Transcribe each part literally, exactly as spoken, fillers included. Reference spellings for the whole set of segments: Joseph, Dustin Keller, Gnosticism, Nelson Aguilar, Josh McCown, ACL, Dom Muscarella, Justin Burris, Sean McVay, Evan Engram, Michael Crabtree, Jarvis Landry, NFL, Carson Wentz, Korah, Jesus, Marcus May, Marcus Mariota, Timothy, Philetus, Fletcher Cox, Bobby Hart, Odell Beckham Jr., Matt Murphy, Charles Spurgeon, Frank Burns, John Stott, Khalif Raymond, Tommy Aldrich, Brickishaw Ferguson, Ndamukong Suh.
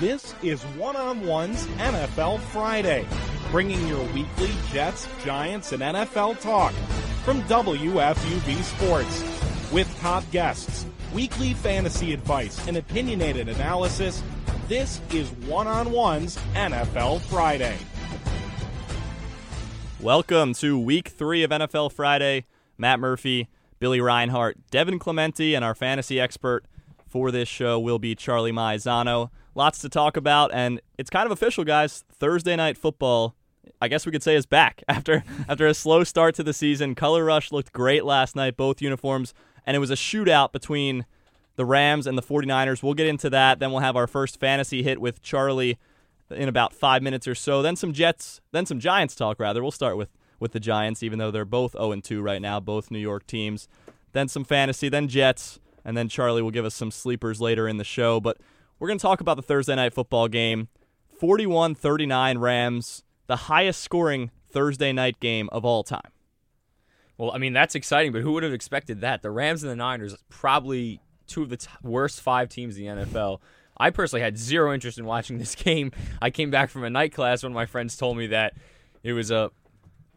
This is One-on-One's N F L Friday, bringing your weekly Jets, Giants, and N F L talk from W F U V Sports with top guests, weekly fantasy advice, and opinionated analysis. This is One-on-One's N F L Friday. Welcome to Week three of N F L Friday. Matt Murphy, Billy Reinhart, Devin Clementi, and our fantasy expert for this show will be Charlie Maizano. Lots to talk about, and it's kind of official, guys. Thursday Night Football, I guess we could say, is back after after a slow start to the season. Color Rush looked great last night, both uniforms, and it was a shootout between the Rams and the 49ers. We'll get into that. Then we'll have our first fantasy hit with Charlie in about five minutes or so. Then some Jets, then some Giants talk, rather. We'll start with, with the Giants, even though they're both oh and two right now, both New York teams. Then some fantasy, then Jets, and then Charlie will give us some sleepers later in the show. But we're going to talk about the Thursday Night Football game. forty-one thirty-nine Rams, the highest scoring Thursday night game of all time. Well, I mean, that's exciting, but who would have expected that? The Rams and the Niners, probably two of the t- worst five teams in the N F L. I personally had zero interest in watching this game. I came back from a night class when my friends told me that it was a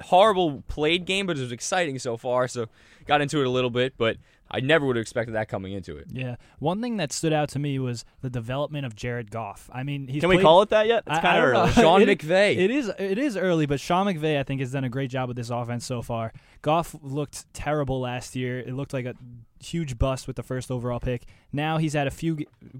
horrible played game, but it was exciting so far, so got into it a little bit, but I never would have expected that coming into it. Yeah. One thing that stood out to me was the development of Jared Goff. I mean, he's Can we played, call it that yet? It's kind of early. Sean it, McVay. It is It is early, but Sean McVay, I think, has done a great job with this offense so far. Goff looked terrible last year. It looked like a huge bust with the first overall pick. Now he's had a few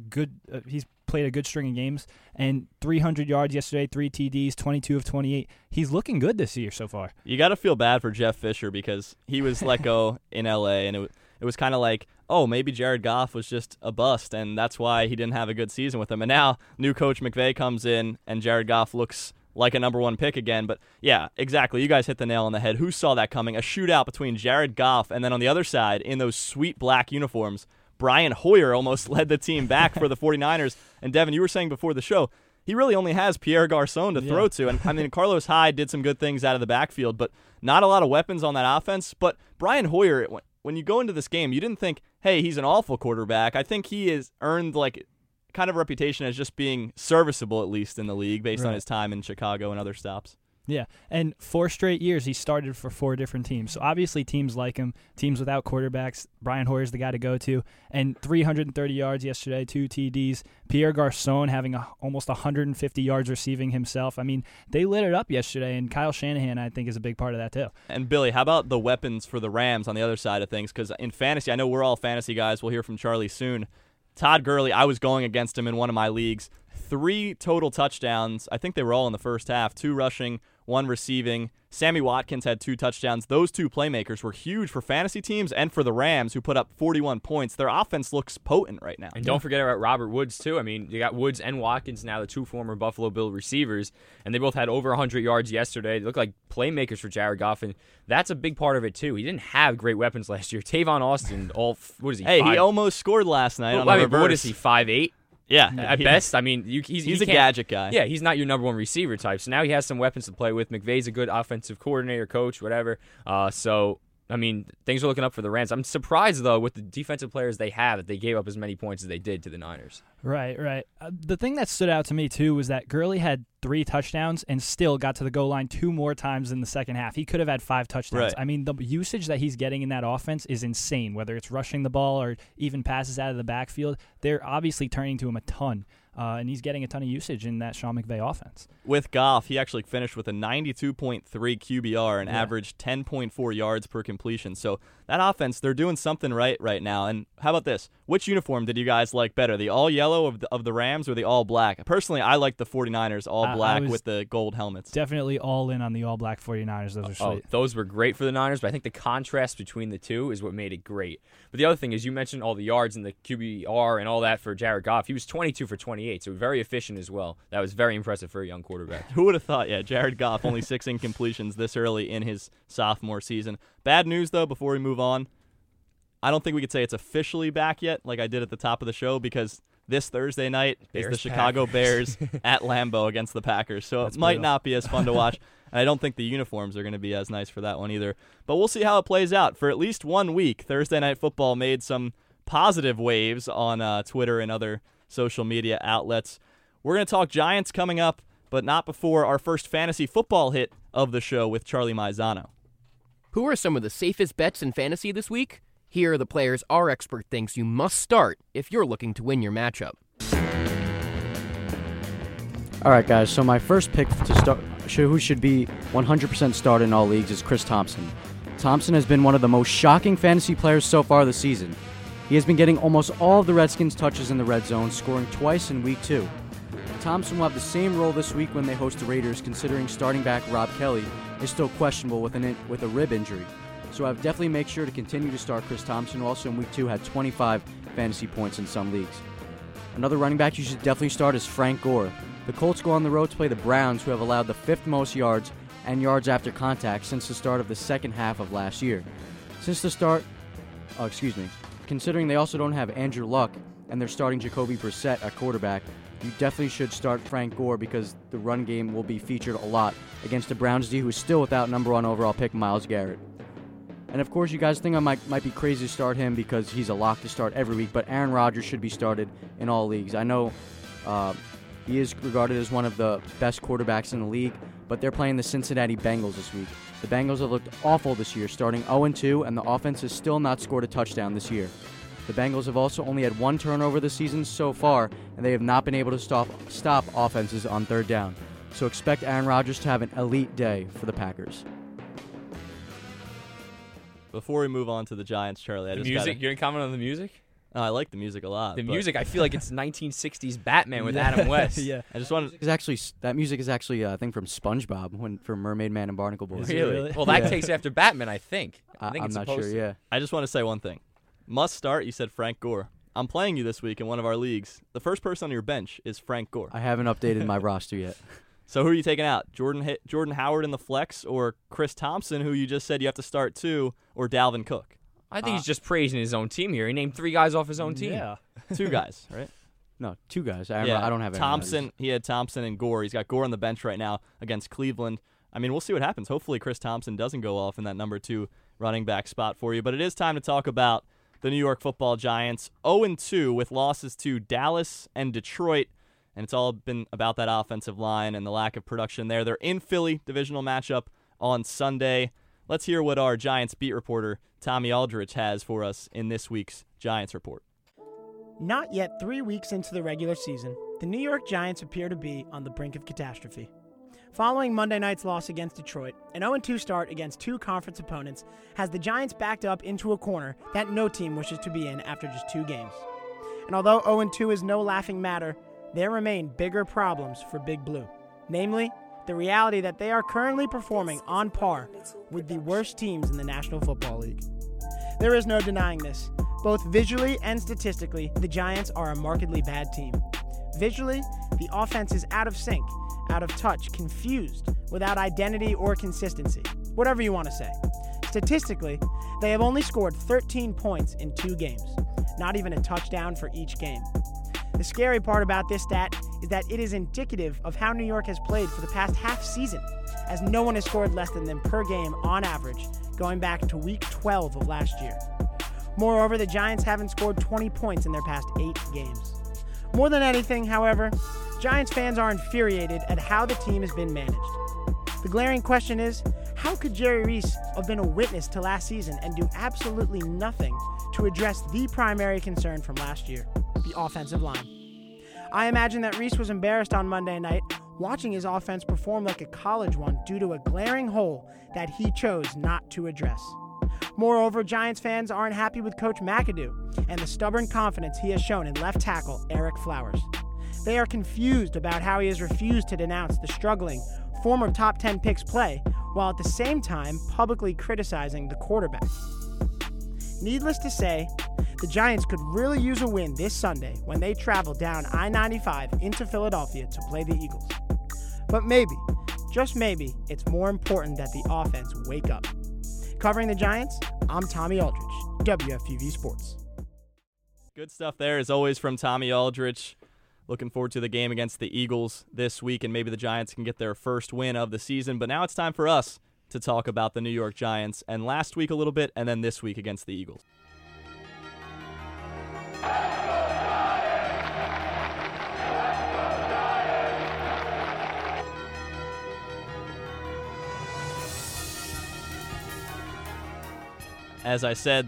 good uh, – he's played a good string of games, and three hundred yards yesterday, three T Ds, twenty-two of twenty-eight. He's looking good this year so far. You got to feel bad for Jeff Fisher because he was let go in L A, and it was – It was kind of like, oh, maybe Jared Goff was just a bust, and that's why he didn't have a good season with him. And now new coach McVay comes in, and Jared Goff looks like a number one pick again. But, yeah, exactly. You guys hit the nail on the head. Who saw that coming? A shootout between Jared Goff, and then on the other side, in those sweet black uniforms, Brian Hoyer almost led the team back for the 49ers. And, Devin, you were saying before the show, he really only has Pierre Garçon to yeah. throw to. And, I mean, Carlos Hyde did some good things out of the backfield, but not a lot of weapons on that offense. But Brian Hoyer, it went. When you go into this game, you didn't think, hey, he's an awful quarterback. I think he has earned like kind of a reputation as just being serviceable, at least in the league, based right. on his time in Chicago and other stops. Yeah, and four straight years he started for four different teams. So obviously teams like him, teams without quarterbacks. Brian Hoyer's the guy to go to. And three hundred thirty yards yesterday, two T Ds. Pierre Garçon having a, almost one hundred fifty yards receiving himself. I mean, they lit it up yesterday, and Kyle Shanahan, I think, is a big part of that too. And Billy, how about the weapons for the Rams on the other side of things? Because in fantasy, I know we're all fantasy guys. We'll hear from Charlie soon. Todd Gurley, I was going against him in one of my leagues. Three total touchdowns. I think they were all in the first half. Two rushing, one receiving. Sammy Watkins had two touchdowns. Those two playmakers were huge for fantasy teams and for the Rams, who put up forty-one points. Their offense looks potent right now. And don't forget about Robert Woods, too. I mean, you got Woods and Watkins now, the two former Buffalo Bill receivers, and they both had over one hundred yards yesterday. They look like playmakers for Jared Goff, and that's a big part of it, too. He didn't have great weapons last year. Tavon Austin, all what is he? Hey, five? He almost scored last night well, on I the mean, reverse. What is he, five eight? Yeah, at he, best. I mean, you, he's, he's he a gadget guy. Yeah, he's not your number one receiver type. So now he has some weapons to play with. McVay's a good offensive coordinator, coach, whatever. Uh, so, I mean, things are looking up for the Rams. I'm surprised, though, with the defensive players they have that they gave up as many points as they did to the Niners. Right, right. Uh, the thing that stood out to me, too, was that Gurley had three touchdowns and still got to the goal line two more times in the second half. He could have had five touchdowns. Right. I mean, the usage that he's getting in that offense is insane, whether it's rushing the ball or even passes out of the backfield. They're obviously turning to him a ton, uh, and he's getting a ton of usage in that Sean McVay offense. With Goff, he actually finished with a ninety-two point three Q B R and yeah. averaged ten point four yards per completion. So that offense, they're doing something right right now. And how about this? Which uniform did you guys like better, the all-yellow of the, of the Rams or the all-black? Personally, I like the 49ers all-black with the gold helmets. Definitely all in on the all-black 49ers. Those are sweet. Oh, those were great for the Niners, but I think the contrast between the two is what made it great. But the other thing is you mentioned all the yards and the Q B R and all that for Jared Goff. He was twenty-two for twenty-eight, so very efficient as well. That was very impressive for a young quarterback. Who would have thought, yeah, Jared Goff, only six incompletions this early in his sophomore season. Bad news, though, before we move on. I don't think we could say it's officially back yet, like I did at the top of the show, because this Thursday night Bears is the Chicago Packers. Bears at Lambeau against the Packers. So That's it might brutal. Not be as fun to watch. And I don't think the uniforms are going to be as nice for that one either. But we'll see how it plays out. For at least one week, Thursday Night Football made some positive waves on uh, Twitter and other social media outlets. We're going to talk Giants coming up, but not before our first fantasy football hit of the show with Charlie Maisano. Who are some of the safest bets in fantasy this week? Here are the players our expert thinks you must start if you're looking to win your matchup. All right, guys, so my first pick to start, who should be one hundred percent started in all leagues, is Chris Thompson. Thompson has been one of the most shocking fantasy players so far this season. He has been getting almost all of the Redskins' touches in the red zone, scoring twice in week two. Thompson will have the same role this week when they host the Raiders, considering starting back Rob Kelly is still questionable with an in, with a rib injury. So I'll definitely make sure to continue to start Chris Thompson, who also in week two had twenty-five fantasy points in some leagues. Another running back you should definitely start is Frank Gore. The Colts go on the road to play the Browns, who have allowed the fifth most yards and yards after contact since the start of the second half of last year. Since the start, oh, excuse me, considering they also don't have Andrew Luck and they're starting Jacoby Brissett at quarterback, you definitely should start Frank Gore because the run game will be featured a lot against the Browns D, who is still without number one overall pick Myles Garrett. And of course, you guys think I might might be crazy to start him because he's a lock to start every week, but Aaron Rodgers should be started in all leagues. I know uh, he is regarded as one of the best quarterbacks in the league, but they're playing the Cincinnati Bengals this week. The Bengals have looked awful this year, starting oh and two, and the offense has still not scored a touchdown this year. The Bengals have also only had one turnover this season so far, and they have not been able to stop stop offenses on third down. So expect Aaron Rodgers to have an elite day for the Packers. Before we move on to the Giants, Charlie, I the just music. Gotta... You didn't comment on the music? Oh, I like the music a lot. The but... music, I feel like it's nineteen sixties Batman with Adam West. Yeah, I just wanted. It's actually that music is actually uh, I think from SpongeBob when from Mermaid Man and Barnacle Boy. Really? really? Well, that yeah. takes after Batman, I think. I think I, it's I'm not sure. To. Yeah. I just want to say one thing. Must start, you said Frank Gore. I'm playing you this week in one of our leagues. The first person on your bench is Frank Gore. I haven't updated my roster yet. So who are you taking out? Jordan H- Jordan Howard in the flex, or Chris Thompson, who you just said you have to start too, or Dalvin Cook? I think uh, he's just praising his own team here. He named three guys off his own team. Yeah, two guys, right? No, two guys. I, yeah. I don't have any Thompson. Guys. He had Thompson and Gore. He's got Gore on the bench right now against Cleveland. I mean, we'll see what happens. Hopefully Chris Thompson doesn't go off in that number two running back spot for you. But it is time to talk about the New York Football Giants, oh and two with losses to Dallas and Detroit, and it's all been about that offensive line and the lack of production there. They're in Philly, divisional matchup on Sunday. Let's hear what our Giants beat reporter Tommy Aldrich has for us in this week's Giants Report. Not yet three weeks into the regular season, the New York Giants appear to be on the brink of catastrophe. Following Monday night's loss against Detroit, an oh and two start against two conference opponents has the Giants backed up into a corner that no team wishes to be in after just two games. And although oh and two is no laughing matter, there remain bigger problems for Big Blue. Namely, the reality that they are currently performing on par with the worst teams in the National Football League. There is no denying this. Both visually and statistically, the Giants are a markedly bad team. Visually, the offense is out of sync, out of touch, confused, without identity or consistency, whatever you want to say. Statistically, they have only scored thirteen points in two games, not even a touchdown for each game. The scary part about this stat is that it is indicative of how New York has played for the past half season, as no one has scored less than them per game on average, going back to week twelve of last year. Moreover, the Giants haven't scored twenty points in their past eight games. More than anything, however, Giants fans are infuriated at how the team has been managed. The glaring question is, how could Jerry Reese have been a witness to last season and do absolutely nothing to address the primary concern from last year, the offensive line? I imagine that Reese was embarrassed on Monday night, watching his offense perform like a college one due to a glaring hole that he chose not to address. Moreover, Giants fans aren't happy with Coach McAdoo and the stubborn confidence he has shown in left tackle Ereck Flowers. They are confused about how he has refused to denounce the struggling former top ten picks play while at the same time publicly criticizing the quarterback. Needless to say, the Giants could really use a win this Sunday when they travel down I ninety-five into Philadelphia to play the Eagles. But maybe, just maybe, it's more important that the offense wake up. Covering the Giants, I'm Tommy Aldrich, W F U V Sports. Good stuff there, as always, from Tommy Aldrich. Looking forward to the game against the Eagles this week, and maybe the Giants can get their first win of the season. But now it's time for us to talk about the New York Giants, and last week a little bit, and then this week against the Eagles. Let's go Giants! Let's go Giants! as I said,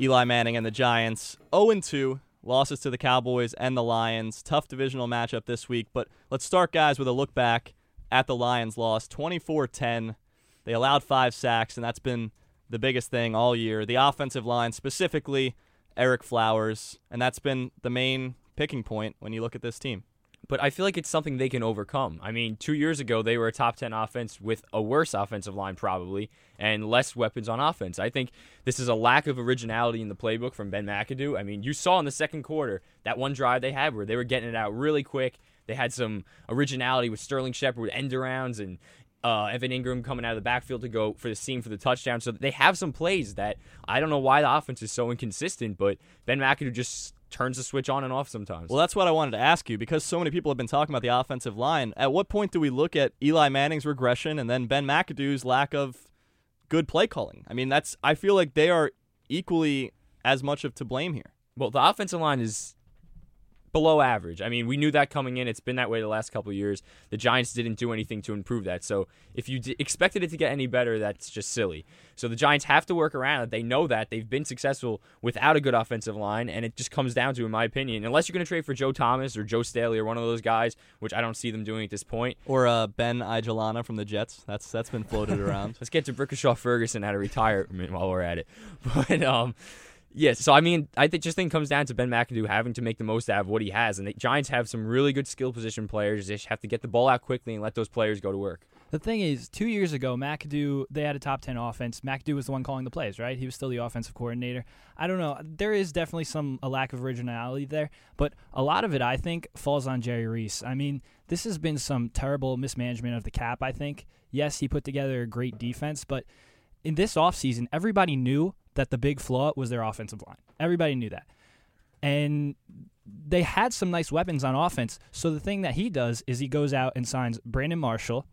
Eli Manning and the Giants, oh and two, losses to the Cowboys and the Lions. Tough divisional matchup this week, but let's start, guys, with a look back at the Lions' loss, twenty-four ten. They allowed five sacks, and that's been the biggest thing all year. The offensive line, specifically Ereck Flowers, and that's been the main picking point when you look at this team. But I feel like it's something they can overcome. I mean, two years ago, they were a top ten offense with a worse offensive line probably and less weapons on offense. I think this is a lack of originality in the playbook from Ben McAdoo. I mean, you saw in the second quarter that one drive they had where they were getting it out really quick. They had some originality with Sterling Shepard with end-arounds and uh, Evan Engram coming out of the backfield to go for the seam for the touchdown. So they have some plays that I don't know why the offense is so inconsistent, but Ben McAdoo just turns the switch on and off sometimes. Well, that's what I wanted to ask you, because so many people have been talking about the offensive line. At what point do we look at Eli Manning's regression and then Ben McAdoo's lack of good play calling? I mean, that's I feel like they are equally as much of to blame here. Well, the offensive line is below average. I mean, we knew that coming in. It's been that way the last couple of years. The Giants didn't do anything to improve that. So if you d- expected it to get any better, that's just silly. So the Giants have to work around it. They know that. They've been successful without a good offensive line, and it just comes down to, in my opinion, unless you're going to trade for Joe Thomas or Joe Staley or one of those guys, which I don't see them doing at this point. Or uh, Ben Igielana from the Jets. That's That's been floated around. Let's get to Brickishaw Ferguson out of retirement while we're at it. But, um... Yes, yeah, so I mean, I think just think it comes down to Ben McAdoo having to make the most out of what he has, and the Giants have some really good skill position players. They just have to get the ball out quickly and let those players go to work. The thing is, two years ago, McAdoo, they had a top ten offense. McAdoo was the one calling the plays, right? He was still the offensive coordinator. I don't know. There is definitely some a lack of originality there, but a lot of it, I think, falls on Jerry Reese. I mean, this has been some terrible mismanagement of the cap, I think. Yes, he put together a great defense, but in this offseason, everybody knew that the big flaw was their offensive line. Everybody knew that. And they had some nice weapons on offense. So the thing that he does is he goes out and signs Brandon Marshall,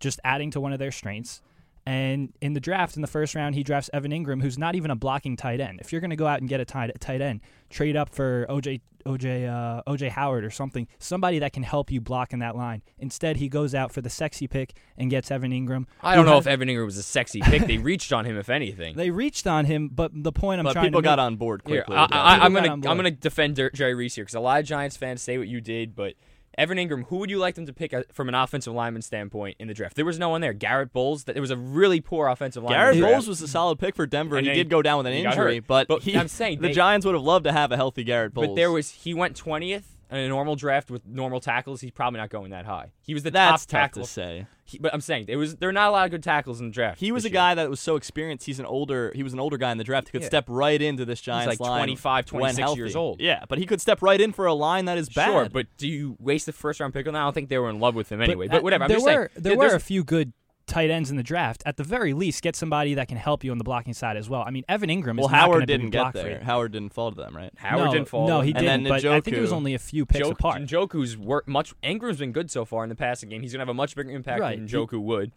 just adding to one of their strengths. And in the draft, in the first round, he drafts Evan Engram, who's not even a blocking tight end. If you're going to go out and get a tight, tight end, trade up for O J O J uh, O J Howard or something, somebody that can help you block in that line. Instead, he goes out for the sexy pick and gets Evan Engram. I don't know had, if Evan Engram was a sexy pick. They reached on him, if anything. They reached on him, but the point I'm but trying to make. But people got on board quickly. Here, I, I, I'm going to I'm going to defend Jerry Reese here because a lot of Giants fans say what you did, but Evan Engram, who would you like them to pick from an offensive lineman standpoint in the draft? There was no one there. Garrett Bowles, there was a really poor offensive lineman. Garrett Bowles was a solid pick for Denver. And he did go down with an injury, but, but he, I'm saying the they, Giants would have loved to have a healthy Garrett Bowles. But there was he went twentieth in a normal draft with normal tackles. He's probably not going that high. He was the That's top tackle. That's tough to say. He, but I'm saying there was there are not a lot of good tackles in the draft. He was a year. guy that was so experienced. He's an older. He was an older guy in the draft. He could yeah. step right into this Giants He's like line. twenty-five, twenty-six years old. Yeah, but he could step right in for a line that is bad. Sure, but do you waste the first round pick on that? I don't think they were in love with him anyway. But, but whatever. I'm there just were saying, there were a few good tight ends in the draft. At the very least, get somebody that can help you on the blocking side as well. I mean, Evan Engram. Well, is not Howard didn't get there. Howard didn't fall to them, right? Howard no, didn't fall. No, he didn't. And then but Njoku, I think it was only a few picks Njoku, apart. Njoku's work much. Engram's been good so far in the passing game. He's gonna have a much bigger impact right. than Njoku he, would.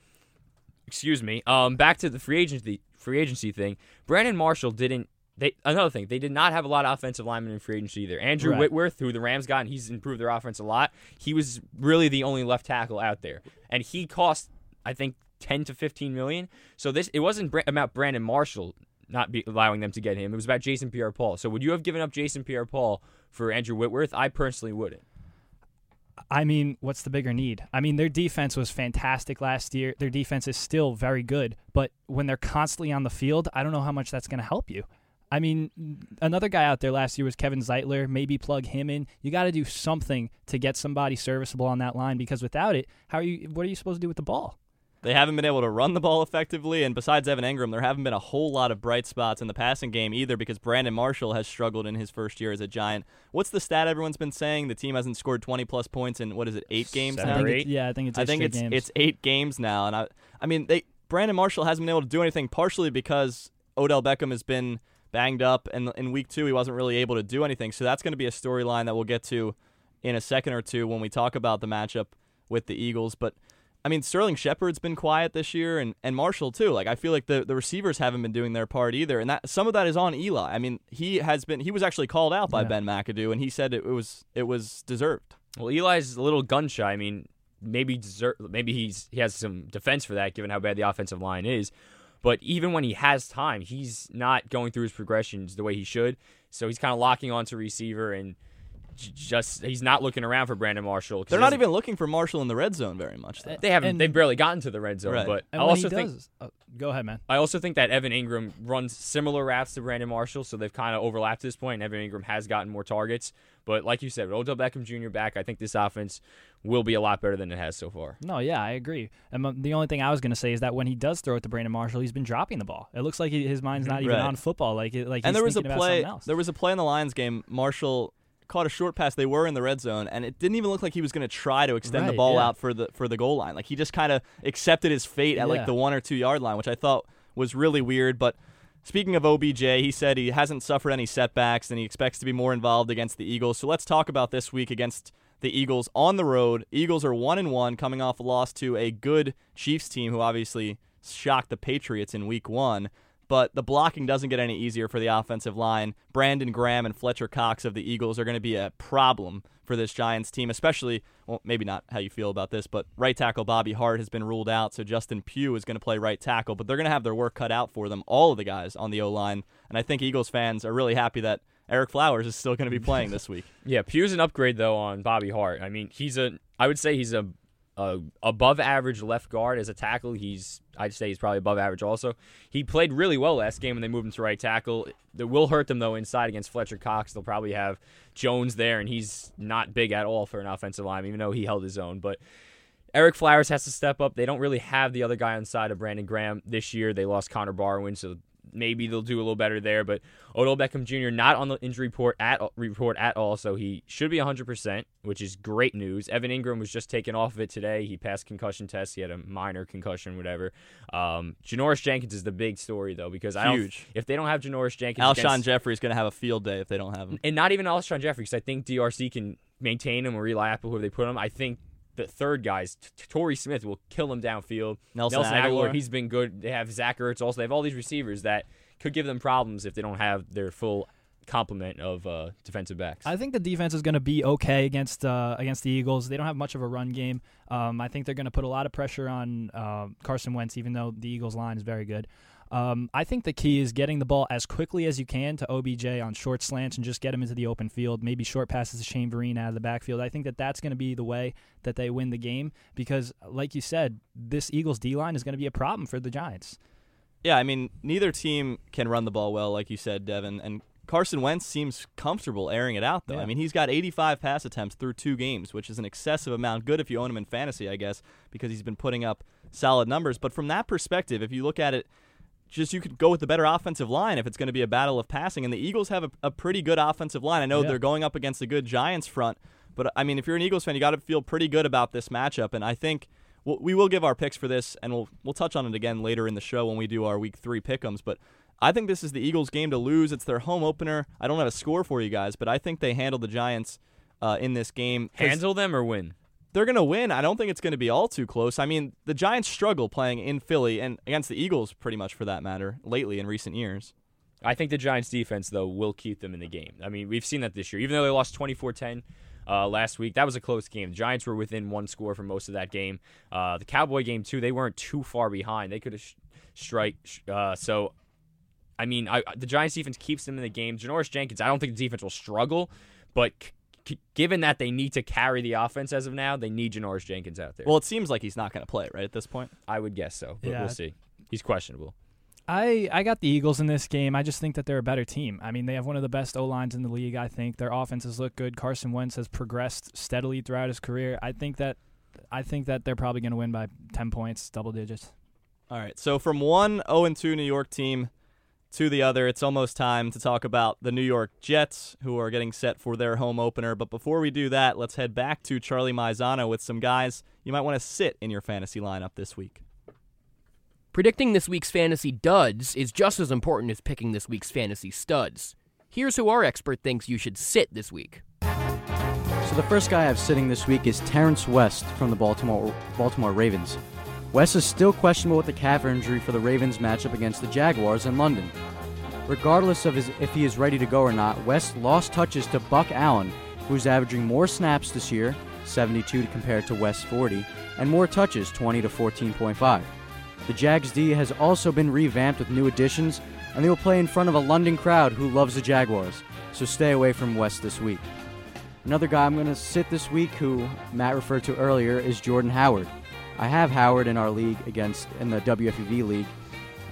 Excuse me. Um, back to the free agency free agency thing. Brandon Marshall didn't. They another thing. They did not have a lot of offensive linemen in free agency either. Andrew right. Whitworth, who the Rams got, and he's improved their offense a lot. He was really the only left tackle out there, and he cost, I think, ten to fifteen million. So this it wasn't about Brandon Marshall not be allowing them to get him. It was about Jason Pierre-Paul. So would you have given up Jason Pierre-Paul for Andrew Whitworth? I personally wouldn't. I mean, what's the bigger need? I mean, their defense was fantastic last year. Their defense is still very good, but when they're constantly on the field, I don't know how much that's going to help you. I mean, another guy out there last year was Kevin Zeitler. Maybe plug him in. You got to do something to get somebody serviceable on that line, because without it, how are you? What are you supposed to do with the ball? They haven't been able to run the ball effectively, and besides Evan Engram, there haven't been a whole lot of bright spots in the passing game either, because Brandon Marshall has struggled in his first year as a Giant. What's the stat everyone's been saying? The team hasn't scored twenty-plus points in, what is it, eight games Seven now? Or eight? Yeah, I think it's eight I think it's, games. It's eight games now. And I I mean, they Brandon Marshall hasn't been able to do anything, partially because Odell Beckham has been banged up, and in week two he wasn't really able to do anything. So that's going to be a storyline that we'll get to in a second or two when we talk about the matchup with the Eagles. But I mean, Sterling Shepard's been quiet this year, and, and Marshall, too. Like, I feel like the, the receivers haven't been doing their part either, and that some of that is on Eli. I mean, he has been he was actually called out by yeah. Ben McAdoo, and he said it was it was deserved. Well, Eli's a little gun shy. I mean, maybe desert, maybe he's he has some defense for that, given how bad the offensive line is. But even when he has time, he's not going through his progressions the way he should. So he's kind of locking onto receiver, and just he's not looking around for Brandon Marshall. They're not even looking for Marshall in the red zone very much, though. They haven't. And they've barely gotten to the red zone. Right. But I also think, does, uh, go ahead, man. I also think that Evan Engram runs similar routes to Brandon Marshall, so they've kind of overlapped at this point, and Evan Engram has gotten more targets. But like you said, with Odell Beckham Junior back, I think this offense will be a lot better than it has so far. No, yeah, I agree. And the only thing I was going to say is that when he does throw it to Brandon Marshall, he's been dropping the ball. It looks like he, his mind's not even right. on football. Like, like he's and there was thinking a play, about something else. There was a play in the Lions game. Marshall caught a short pass. They were in the red zone, and it didn't even look like he was going to try to extend right, the ball yeah. out for the for the goal line. Like, he just kind of accepted his fate at yeah. like the one or two yard line, which I thought was really weird. But speaking of O B J, he said he hasn't suffered any setbacks, and he expects to be more involved against the Eagles. So let's talk about this week against the Eagles on the road. Eagles are one and one, coming off a loss to a good Chiefs team who obviously shocked the Patriots in week one. But the blocking doesn't get any easier for the offensive line. Brandon Graham and Fletcher Cox of the Eagles are going to be a problem for this Giants team, especially, well, maybe not how you feel about this, but right tackle Bobby Hart has been ruled out, so Justin Pugh is going to play right tackle. But they're going to have their work cut out for them, all of the guys on the O-line. And I think Eagles fans are really happy that Ereck Flowers is still going to be playing this week. Yeah, Pugh's an upgrade, though, on Bobby Hart. I mean, he's a, I would say he's a, Uh, above average left guard. As a tackle, he's I'd say he's probably above average also. He played really well last game when they moved him to right tackle. That will hurt them, though, inside against Fletcher Cox. They'll probably have Jones there, and he's not big at all for an offensive lineman, even though he held his own. But Ereck Flowers has to step up. They don't really have the other guy on the side of Brandon Graham this year. They lost Connor Barwin, so maybe they'll do a little better there. But Odell Beckham Junior not on the injury report at, report at all, so he should be one hundred percent, which is great news. Evan Engram was just taken off of it today. He passed concussion tests. He had a minor concussion, whatever. Um, Janoris Jenkins is the big story, though, because Huge. I don't, if they don't have Janoris Jenkins... Alshon against, Jeffrey is going to have a field day if they don't have him. And not even Alshon Jeffrey, because I think D R C can maintain him or rely on whoever they put him. I think the third guys, Torrey Smith, will kill him downfield. Nelson, Nelson Aguilar. Aguilar, he's been good. They have Zach Ertz also. They have all these receivers that could give them problems if they don't have their full complement of uh, defensive backs. I think the defense is going to be okay against uh, against the Eagles. They don't have much of a run game. Um, I think they're going to put a lot of pressure on uh, Carson Wentz, even though the Eagles' line is very good. Um, I think the key is getting the ball as quickly as you can to O B J on short slants and just get him into the open field, maybe short passes to Shane Vereen out of the backfield. I think that that's going to be the way that they win the game because, like you said, this Eagles D-line is going to be a problem for the Giants. Yeah, I mean, neither team can run the ball well, like you said, Devin, and Carson Wentz seems comfortable airing it out, though. Yeah. I mean, he's got eighty-five pass attempts through two games, which is an excessive amount. Good if you own him in fantasy, I guess, because he's been putting up solid numbers. But from that perspective, if you look at it, just you could go with the better offensive line if it's going to be a battle of passing. And the Eagles have a, a pretty good offensive line. I know yeah. they're going up against a good Giants front. But, I mean, if you're an Eagles fan, you got to feel pretty good about this matchup. And I think we'll, we will give our picks for this, and we'll we'll touch on it again later in the show when we do our Week three pick-ems. But I think this is the Eagles' game to lose. It's their home opener. I don't have a score for you guys, but I think they handle the Giants uh, in this game. Handle them or win? They're going to win. I don't think it's going to be all too close. I mean, the Giants struggle playing in Philly and against the Eagles, pretty much for that matter, lately in recent years. I think the Giants' defense, though, will keep them in the game. I mean, we've seen that this year. Even though they lost twenty-four ten uh, last week, that was a close game. The Giants were within one score for most of that game. Uh, the Cowboy game, too, they weren't too far behind. They could have sh- strike. Sh- uh, so, I mean, I, the Giants' defense keeps them in the game. Janoris Jenkins, I don't think the defense will struggle, but c- given that they need to carry the offense as of now, they need Janoris Jenkins out there. Well, it seems like he's not going to play, right, at this point? I would guess so, but yeah. we'll see. He's questionable. I, I got the Eagles in this game. I just think that they're a better team. I mean, they have one of the best O-lines in the league, I think. Their offenses look good. Carson Wentz has progressed steadily throughout his career. I think that I think that they're probably going to win by ten points, double digits. All right, so from one oh and two New York team to the other, it's almost time to talk about the New York Jets, who are getting set for their home opener. But before we do that, let's head back to Charlie Maisano with some guys you might want to sit in your fantasy lineup this week. Predicting this week's fantasy duds is just as important as picking this week's fantasy studs. Here's who our expert thinks you should sit this week. So the first guy I have sitting this week is Terrence West from the Baltimore Baltimore Ravens. West is still questionable with the calf injury for the Ravens matchup against the Jaguars in London. Regardless of his, if he is ready to go or not, West lost touches to Buck Allen, who's averaging more snaps this year, seventy-two compared to West's forty, and more touches, twenty to fourteen point five. The Jags D has also been revamped with new additions, and they will play in front of a London crowd who loves the Jaguars, so stay away from West this week. Another guy I'm going to sit this week, who Matt referred to earlier, is Jordan Howard. I have Howard in our league against in the W F U V league,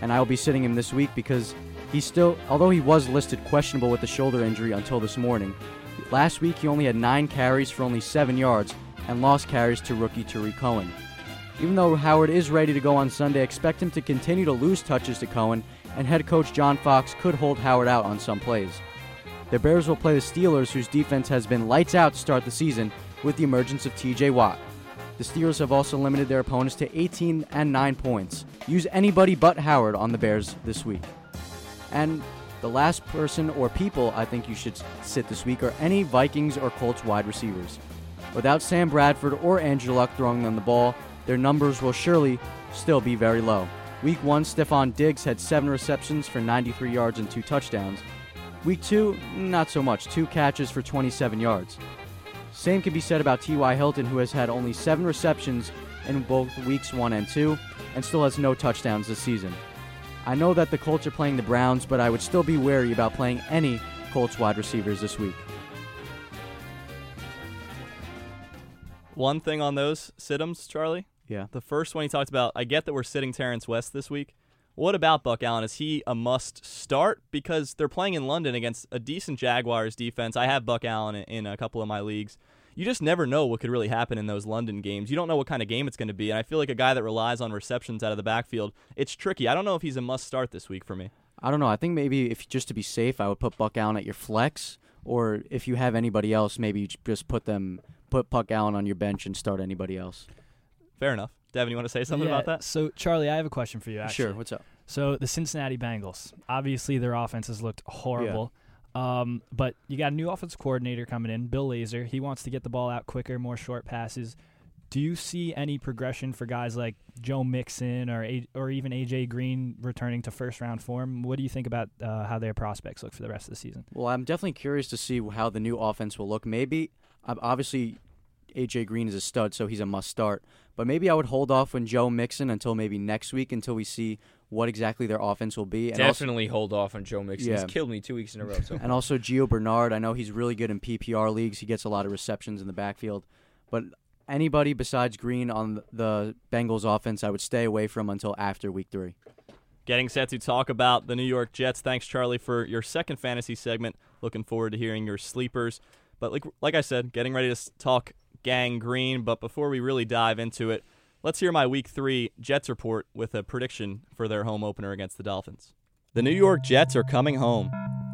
and I will be sitting him this week because he still, although he was listed questionable with the shoulder injury until this morning, last week he only had nine carries for only seven yards and lost carries to rookie Tariq Cohen. Even though Howard is ready to go on Sunday, expect him to continue to lose touches to Cohen, and head coach John Fox could hold Howard out on some plays. The Bears will play the Steelers, whose defense has been lights out to start the season with the emergence of T J Watt. The Steelers have also limited their opponents to eighteen and nine points. Use anybody but Howard on the Bears this week. And the last person or people I think you should sit this week are any Vikings or Colts wide receivers. Without Sam Bradford or Andrew Luck throwing them the ball, their numbers will surely still be very low. Week one, Stephon Diggs had seven receptions for ninety-three yards and two touchdowns. Week two, not so much, two catches for twenty-seven yards. Same can be said about T Y Hilton, who has had only seven receptions in both weeks one and two, and still has no touchdowns this season. I know that the Colts are playing the Browns, but I would still be wary about playing any Colts wide receivers this week. One thing on those sit-ems, Charlie. Yeah. The first one he talked about, I get that we're sitting Terrence West this week. What about Buck Allen? Is he a must start? Because they're playing in London against a decent Jaguars defense. I have Buck Allen in a couple of my leagues. You just never know what could really happen in those London games. You don't know what kind of game it's going to be. And I feel like a guy that relies on receptions out of the backfield, it's tricky. I don't know if he's a must start this week for me. I don't know. I think maybe if just to be safe, I would put Buck Allen at your flex. Or if you have anybody else, maybe you just put them, put Buck Allen on your bench and start anybody else. Fair enough. Devin, you want to say something yeah, about that? So, Charlie, I have a question for you, actually. Sure, what's up? So, the Cincinnati Bengals. Obviously, their offense has looked horrible. Yeah. Um, but you got a new offensive coordinator coming in, Bill Lazor. He wants to get the ball out quicker, more short passes. Do you see any progression for guys like Joe Mixon or a- or even A J. Green returning to first-round form? What do you think about uh, how their prospects look for the rest of the season? Well, I'm definitely curious to see how the new offense will look. Maybe, obviously, A J. Green is a stud, so he's a must-start. But maybe I would hold off on Joe Mixon until maybe next week, until we see what exactly their offense will be. And Definitely also, hold off on Joe Mixon. Yeah. He's killed me two weeks in a row. So and also Gio Bernard. I know he's really good in P P R leagues. He gets a lot of receptions in the backfield. But anybody besides Green on the Bengals offense, I would stay away from until after week three. Getting set to talk about the New York Jets. Thanks, Charlie, for your second fantasy segment. Looking forward to hearing your sleepers. But like like I said, getting ready to talk Gang Green, but before we really dive into it, let's hear my Week three Jets report with a prediction for their home opener against the Dolphins. The New York Jets are coming home,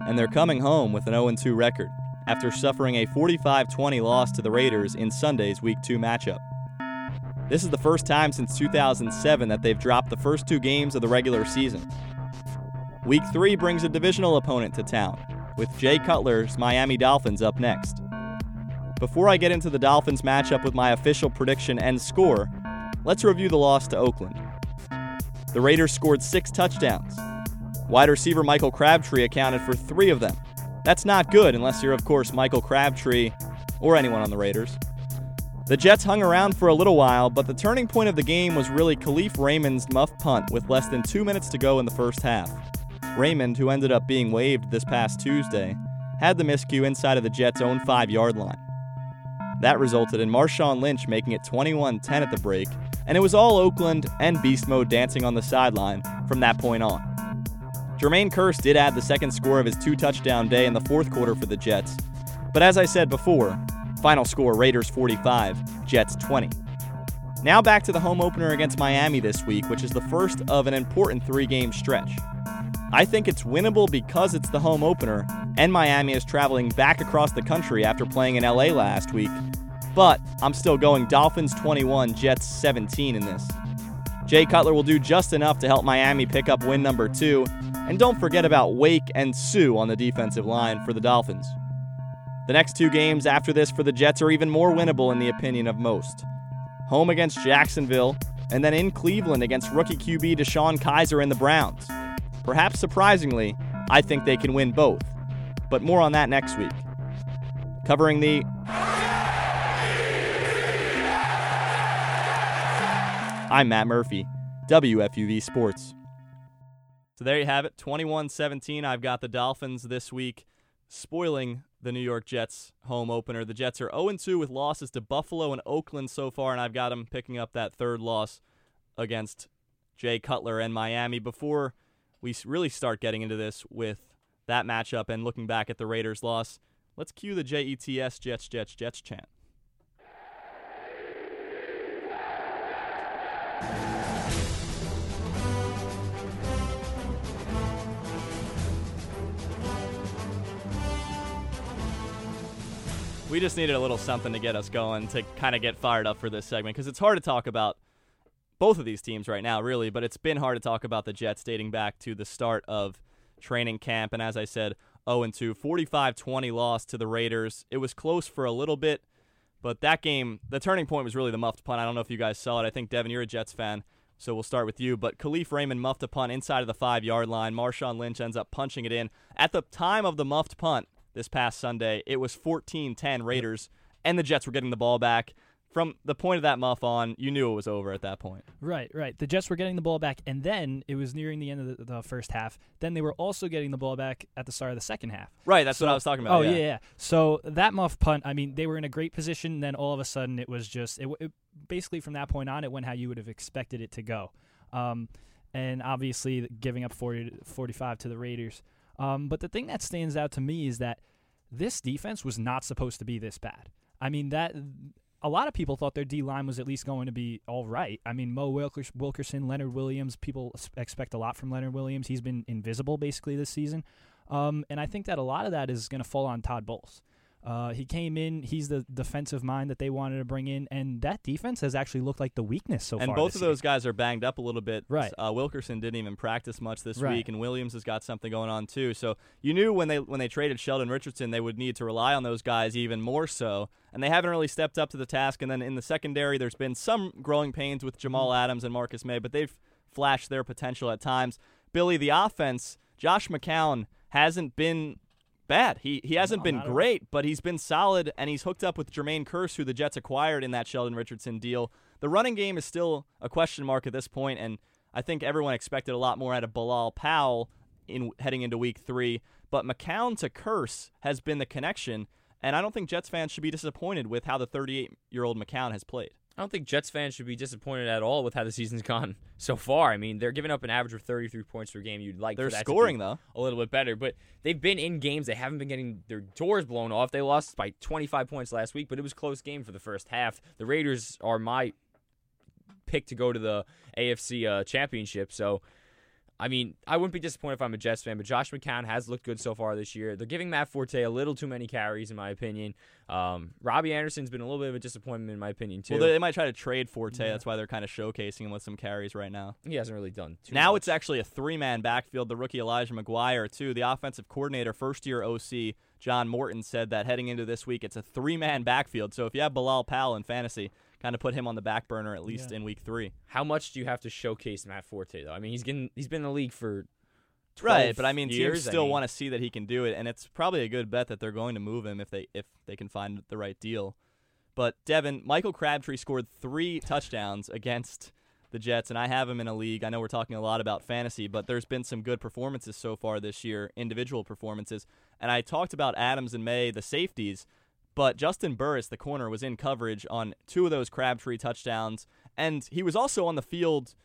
and they're coming home with an oh and two record after suffering a forty-five twenty loss to the Raiders in Sunday's Week two matchup. This is the first time since two thousand seven that they've dropped the first two games of the regular season. Week three brings a divisional opponent to town, with Jay Cutler's Miami Dolphins up next. Before I get into the Dolphins matchup with my official prediction and score, let's review the loss to Oakland. The Raiders scored six touchdowns. Wide receiver Michael Crabtree accounted for three of them. That's not good unless you're, of course, Michael Crabtree or anyone on the Raiders. The Jets hung around for a little while, but the turning point of the game was really Khalif Raymond's muff punt with less than two minutes to go in the first half. Raymond, who ended up being waived this past Tuesday, had the miscue inside of the Jets' own five-yard line. That resulted in Marshawn Lynch making it twenty-one ten at the break, and it was all Oakland and Beast Mode dancing on the sideline from that point on. Jermaine Kearse did add the second score of his two-touchdown day in the fourth quarter for the Jets, but as I said before, final score Raiders forty-five, Jets twenty. Now back to the home opener against Miami this week, which is the first of an important three-game stretch. I think it's winnable because it's the home opener, and Miami is traveling back across the country after playing in L A last week. But I'm still going Dolphins twenty-one, Jets seventeen in this. Jay Cutler will do just enough to help Miami pick up win number two, and don't forget about Wake and Sue on the defensive line for the Dolphins. The next two games after this for the Jets are even more winnable in the opinion of most. Home against Jacksonville, and then in Cleveland against rookie Q B DeShone Kizer and the Browns. Perhaps surprisingly, I think they can win both, but more on that next week. Covering the I'm Matt Murphy, W F U V Sports. So there you have it, twenty-one seventeen. I've got the Dolphins this week, spoiling the New York Jets home opener. The Jets are oh and two with losses to Buffalo and Oakland so far, and I've got them picking up that third loss against Jay Cutler and Miami. Before we really start getting into this with that matchup and looking back at the Raiders' loss, let's cue the J E T S Jets, Jets, Jets chant. We just needed a little something to get us going, to kind of get fired up for this segment, because it's hard to talk about both of these teams right now, really, but it's been hard to talk about the Jets dating back to the start of training camp. And as I said, oh and two, forty-five twenty loss to the Raiders. It was close for a little bit, but that game, the turning point was really the muffed punt. I don't know if you guys saw it. I think, Devin, you're a Jets fan, so we'll start with you. But Khalif Raymond muffed a punt inside of the five-yard line. Marshawn Lynch ends up punching it in. At the time of the muffed punt this past Sunday, it was fourteen ten Raiders, and the Jets were getting the ball back. From the point of that muff on, you knew it was over at that point. Right, right. The Jets were getting the ball back, and then it was nearing the end of the, the first half. Then they were also getting the ball back at the start of the second half. Right, that's so, what I was talking about. Oh, yeah. yeah, yeah. So that muff punt, I mean, they were in a great position. Then all of a sudden it was just it, – it, basically from that point on, it went how you would have expected it to go. Um, and obviously giving up forty, forty-five to the Raiders. Um, but the thing that stands out to me is that this defense was not supposed to be this bad. I mean, that – a lot of people thought their D-line was at least going to be all right. I mean, Mo Wilkerson, Leonard Williams, people expect a lot from Leonard Williams. He's been invisible basically this season. Um, and I think that a lot of that is going to fall on Todd Bowles. Uh, he came in. He's the defensive mind that they wanted to bring in, and that defense has actually looked like the weakness so and far. And both of those game. guys are banged up a little bit. Right. Uh, Wilkerson didn't even practice much this right. week, and Williams has got something going on too. So you knew when they when they traded Sheldon Richardson, they would need to rely on those guys even more so, and they haven't really stepped up to the task. And then in the secondary, there's been some growing pains with Jamal mm-hmm. Adams and Marcus May, but they've flashed their potential at times. Billy, the offense, Josh McCown hasn't been bad. He he hasn't no, been great, all. but he's been solid, and he's hooked up with Jermaine Kearse, who the Jets acquired in that Sheldon Richardson deal. The running game is still a question mark at this point, and I think everyone expected a lot more out of Bilal Powell in heading into week three. But McCown to Kearse has been the connection, and I don't think Jets fans should be disappointed with how the thirty-eight-year-old McCown has played. I don't think Jets fans should be disappointed at all with how the season's gone so far. I mean, they're giving up an average of thirty-three points per game. You'd like they're for that scoring to be though a little bit better, but they've been in games they haven't been getting their doors blown off. They lost by twenty-five points last week, but it was a close game for the first half. The Raiders are my pick to go to the A F C uh, championship, so. I mean, I wouldn't be disappointed if I'm a Jets fan, but Josh McCown has looked good so far this year. They're giving Matt Forte a little too many carries, in my opinion. Um, Robbie Anderson's been a little bit of a disappointment, in my opinion, too. Well, they might try to trade Forte. Yeah. That's why they're kind of showcasing him with some carries right now. He hasn't really done too now much. Now it's actually a three-man backfield, the rookie Elijah McGuire, too. The offensive coordinator, first-year O C John Morton, said that heading into this week, it's a three-man backfield. So if you have Bilal Powell in fantasy, kind of put him on the back burner at least yeah. in week three. How much do you have to showcase Matt Forte though? I mean, he's getting he's been in the league for right, but I mean, years, teams still I mean. want to see that he can do it, and it's probably a good bet that they're going to move him if they if they can find the right deal. But Devin, Michael Crabtree scored three touchdowns against the Jets, and I have him in a league. I know we're talking a lot about fantasy, but there's been some good performances so far this year, individual performances, and I talked about Adams and May, the safeties. But Justin Burris, the corner, was in coverage on two of those Crabtree touchdowns, and he was also on the field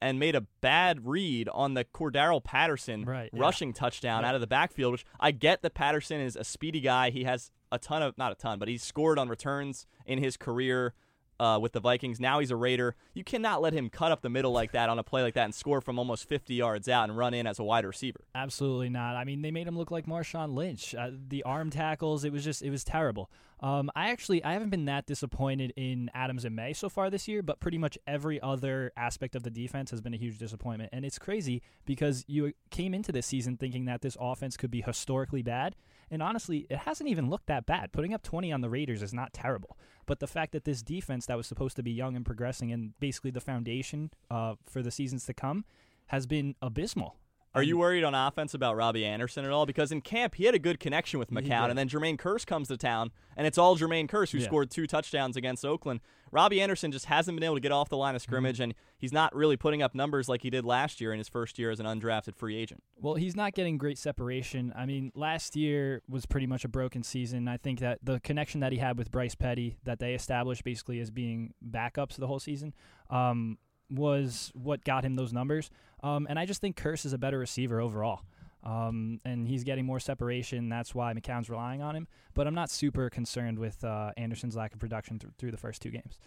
and made a bad read on the Cordarrelle Patterson right, rushing yeah. touchdown yeah. out of the backfield, which I get that Patterson is a speedy guy. He has a ton of, not a ton, but he's scored on returns in his career uh, with the Vikings. Now he's a Raider. You cannot let him cut up the middle like that on a play like that and score from almost fifty yards out and run in as a wide receiver. Absolutely not. I mean, they made him look like Marshawn Lynch. Uh, the arm tackles, it was just, it was terrible. Um, I actually, I haven't been that disappointed in Adams and May so far this year, but pretty much every other aspect of the defense has been a huge disappointment. And it's crazy because you came into this season thinking that this offense could be historically bad. And honestly, it hasn't even looked that bad. Putting up twenty on the Raiders is not terrible. But the fact that this defense that was supposed to be young and progressing and basically the foundation uh, for the seasons to come has been abysmal. Are you worried on offense about Robbie Anderson at all? Because in camp, he had a good connection with McCown, and then Jermaine Kearse comes to town, and it's all Jermaine Kearse, who yeah. scored two touchdowns against Oakland. Robbie Anderson just hasn't been able to get off the line of scrimmage, mm-hmm. and he's not really putting up numbers like he did last year in his first year as an undrafted free agent. Well, he's not getting great separation. I mean, last year was pretty much a broken season. I think that the connection that he had with Bryce Petty, that they established basically as being backups the whole season, um, was what got him those numbers. Um, and I just think Kearse is a better receiver overall. Um, and he's getting more separation. That's why McCown's relying on him. But I'm not super concerned with uh, Anderson's lack of production th- through the first two games.